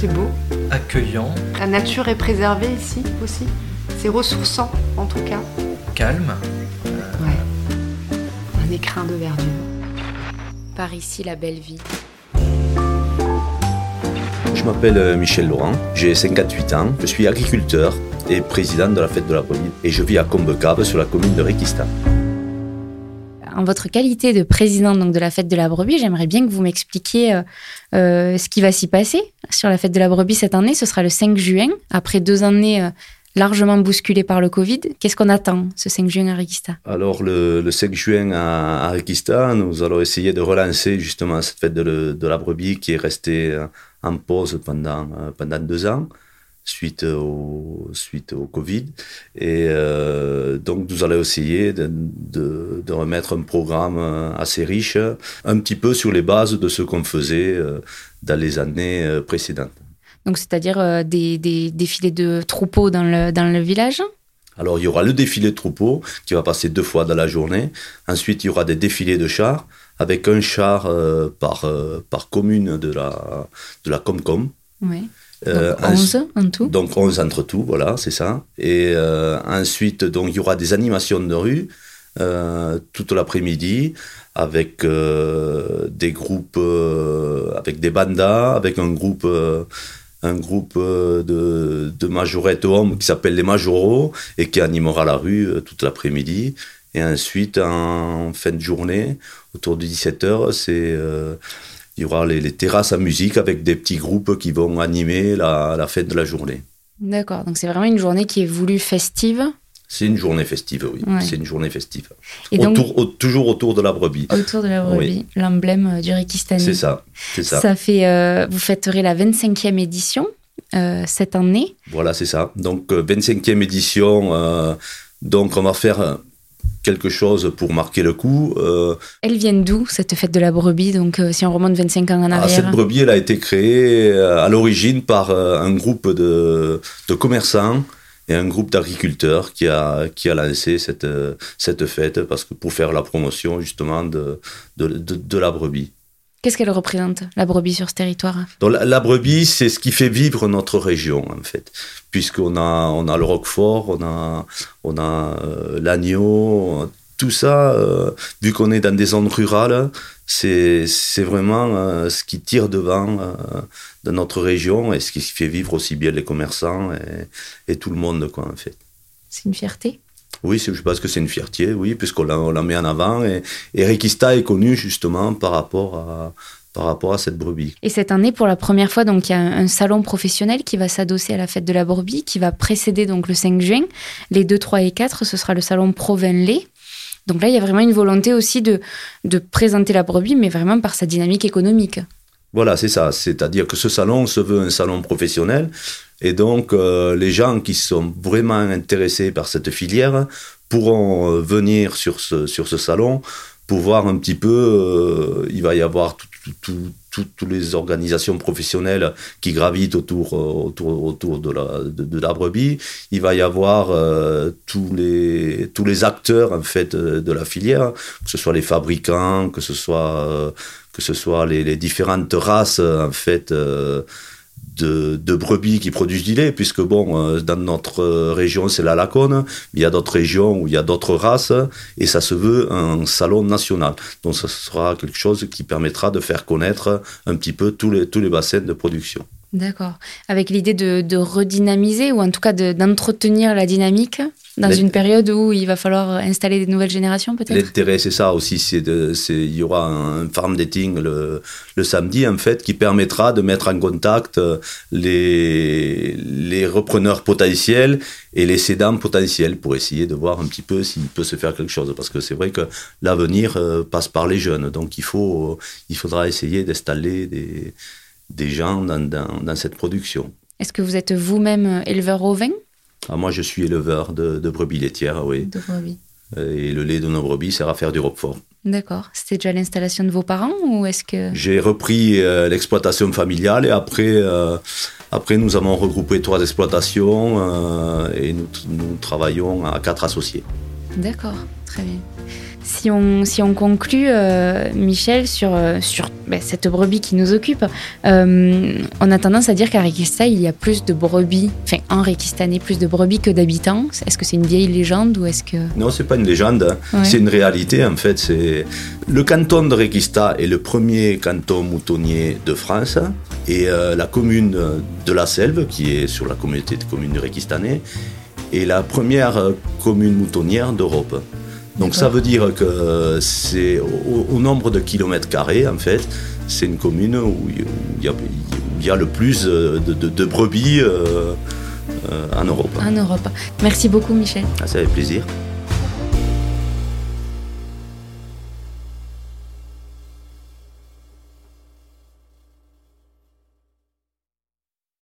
C'est beau. Accueillant. La nature est préservée ici aussi. C'est ressourçant en tout cas. Calme. Ouais. Un écrin de verdure. Par ici la belle vie. Je m'appelle Michel Laurens, j'ai 58 ans, je suis agriculteur et président de la Fête de la Pommier et je vis à Combecave sur la commune de Réquista. En votre qualité de présidente donc, de la Fête de la Brebis, j'aimerais bien que vous m'expliquiez ce qui va s'y passer sur la Fête de la Brebis cette année. Ce sera le 5 juin, après 2 années largement bousculées par le Covid. Qu'est-ce qu'on attend ce 5 juin à Réquista ? Alors le 5 juin à Réquista, nous allons essayer de relancer justement cette Fête de la Brebis qui est restée en pause pendant 2 ans. Suite au Covid. Et donc, nous allons essayer de remettre un programme assez riche, un petit peu sur les bases de ce qu'on faisait dans les années précédentes. Donc, c'est-à-dire des défilés de troupeaux dans le village ? Alors, il y aura le défilé de troupeaux qui va passer 2 fois dans la journée. Ensuite, il y aura des défilés de chars avec un char par commune de la Comcom. Oui. Donc 11 en tout. Donc 11 entre tout, voilà, c'est ça. Et ensuite, donc, il y aura des animations de rue toute l'après-midi avec des groupes, avec des bandas, avec un groupe de majorettes hommes qui s'appelle les Majoreaux et qui animera la rue toute l'après-midi. Et ensuite, en fin de journée, autour de 17h, il y aura les terrasses à musique avec des petits groupes qui vont animer la fête de la journée. D'accord, donc c'est vraiment une journée qui est voulue festive. C'est une journée festive, oui. Ouais. C'est une journée festive. Et donc, toujours autour de la brebis. Autour de la brebis, oui. L'emblème du Réquistani. C'est ça. Vous fêterez la 25e édition cette année. Voilà, c'est ça. Donc, 25e édition. Donc, on va faire quelque chose pour marquer le coup. Elles viennent d'où, cette fête de la brebis, donc, si on remonte 25 ans en arrière ? Cette brebis, elle a été créée à l'origine par un groupe de commerçants et un groupe d'agriculteurs qui a lancé cette fête parce que pour faire la promotion justement de la brebis. Qu'est-ce qu'elle représente, la brebis, sur ce territoire ? Donc, la brebis, c'est ce qui fait vivre notre région, en fait. Puisqu'on a le Roquefort, on a l'agneau, tout ça, vu qu'on est dans des zones rurales, c'est vraiment ce qui tire devant de notre région et ce qui fait vivre aussi bien les commerçants et tout le monde, quoi, en fait. C'est une fierté ? Oui, je pense que c'est une fierté, oui, puisqu'on la met en avant. Et Réquista est connue justement par rapport à cette brebis. Et cette année, pour la première fois, donc, il y a un salon professionnel qui va s'adosser à la fête de la brebis, qui va précéder donc, le 5 juin. Les 2, 3 et 4, ce sera le salon Provenlet. Donc là, il y a vraiment une volonté aussi de présenter la brebis, mais vraiment par sa dynamique économique. Voilà, c'est ça. C'est-à-dire que ce salon se veut un salon professionnel. Et donc, les gens qui sont vraiment intéressés par cette filière pourront venir sur ce salon pour voir un petit peu. Il va y avoir toutes les organisations professionnelles qui gravitent autour de la brebis. Il va y avoir tous les acteurs en fait de la filière, que ce soit les fabricants, que ce soit les différentes races en fait. De brebis qui produisent du lait, puisque bon, dans notre région, c'est la Lacône, mais il y a d'autres régions où il y a d'autres races, et ça se veut un salon national. Donc, ça sera quelque chose qui permettra de faire connaître un petit peu tous les bassins de production. D'accord. Avec l'idée de redynamiser, ou en tout cas d'entretenir la dynamique dans une période où il va falloir installer des nouvelles générations, peut-être ? L'intérêt, c'est ça aussi. Il y aura un farm dating le samedi, en fait, qui permettra de mettre en contact les repreneurs potentiels et les cédants potentiels pour essayer de voir un petit peu s'il peut se faire quelque chose. Parce que c'est vrai que l'avenir passe par les jeunes. Donc, il faudra essayer d'installer des gens dans cette production. Est-ce que vous êtes vous-même éleveur au vin ? Ah, moi, je suis éleveur de brebis laitières, oui. De brebis. Et le lait de nos brebis sert à faire du Roquefort. D'accord. C'était déjà l'installation de vos parents ou est-ce que... J'ai repris l'exploitation familiale et après nous avons regroupé 3 exploitations et nous travaillons à 4 associés. D'accord, très bien. Si on conclut, Michel, sur cette brebis qui nous occupe, on a tendance à dire qu'à Réquista, il y a plus de brebis, en Réquistanais, plus de brebis que d'habitants. Est-ce que c'est une vieille légende ou est-ce que... Non, c'est pas une légende, ouais. C'est une réalité en fait. C'est... Le canton de Réquista est le premier canton moutonnier de France et la commune de la Selve, qui est sur la communauté de communes du Réquistanais, est la première commune moutonnière d'Europe. Donc ça veut dire que c'est au nombre de kilomètres carrés, en fait, c'est une commune où il y a le plus de brebis en Europe. En Europe. Merci beaucoup, Michel. Ah, ça fait plaisir.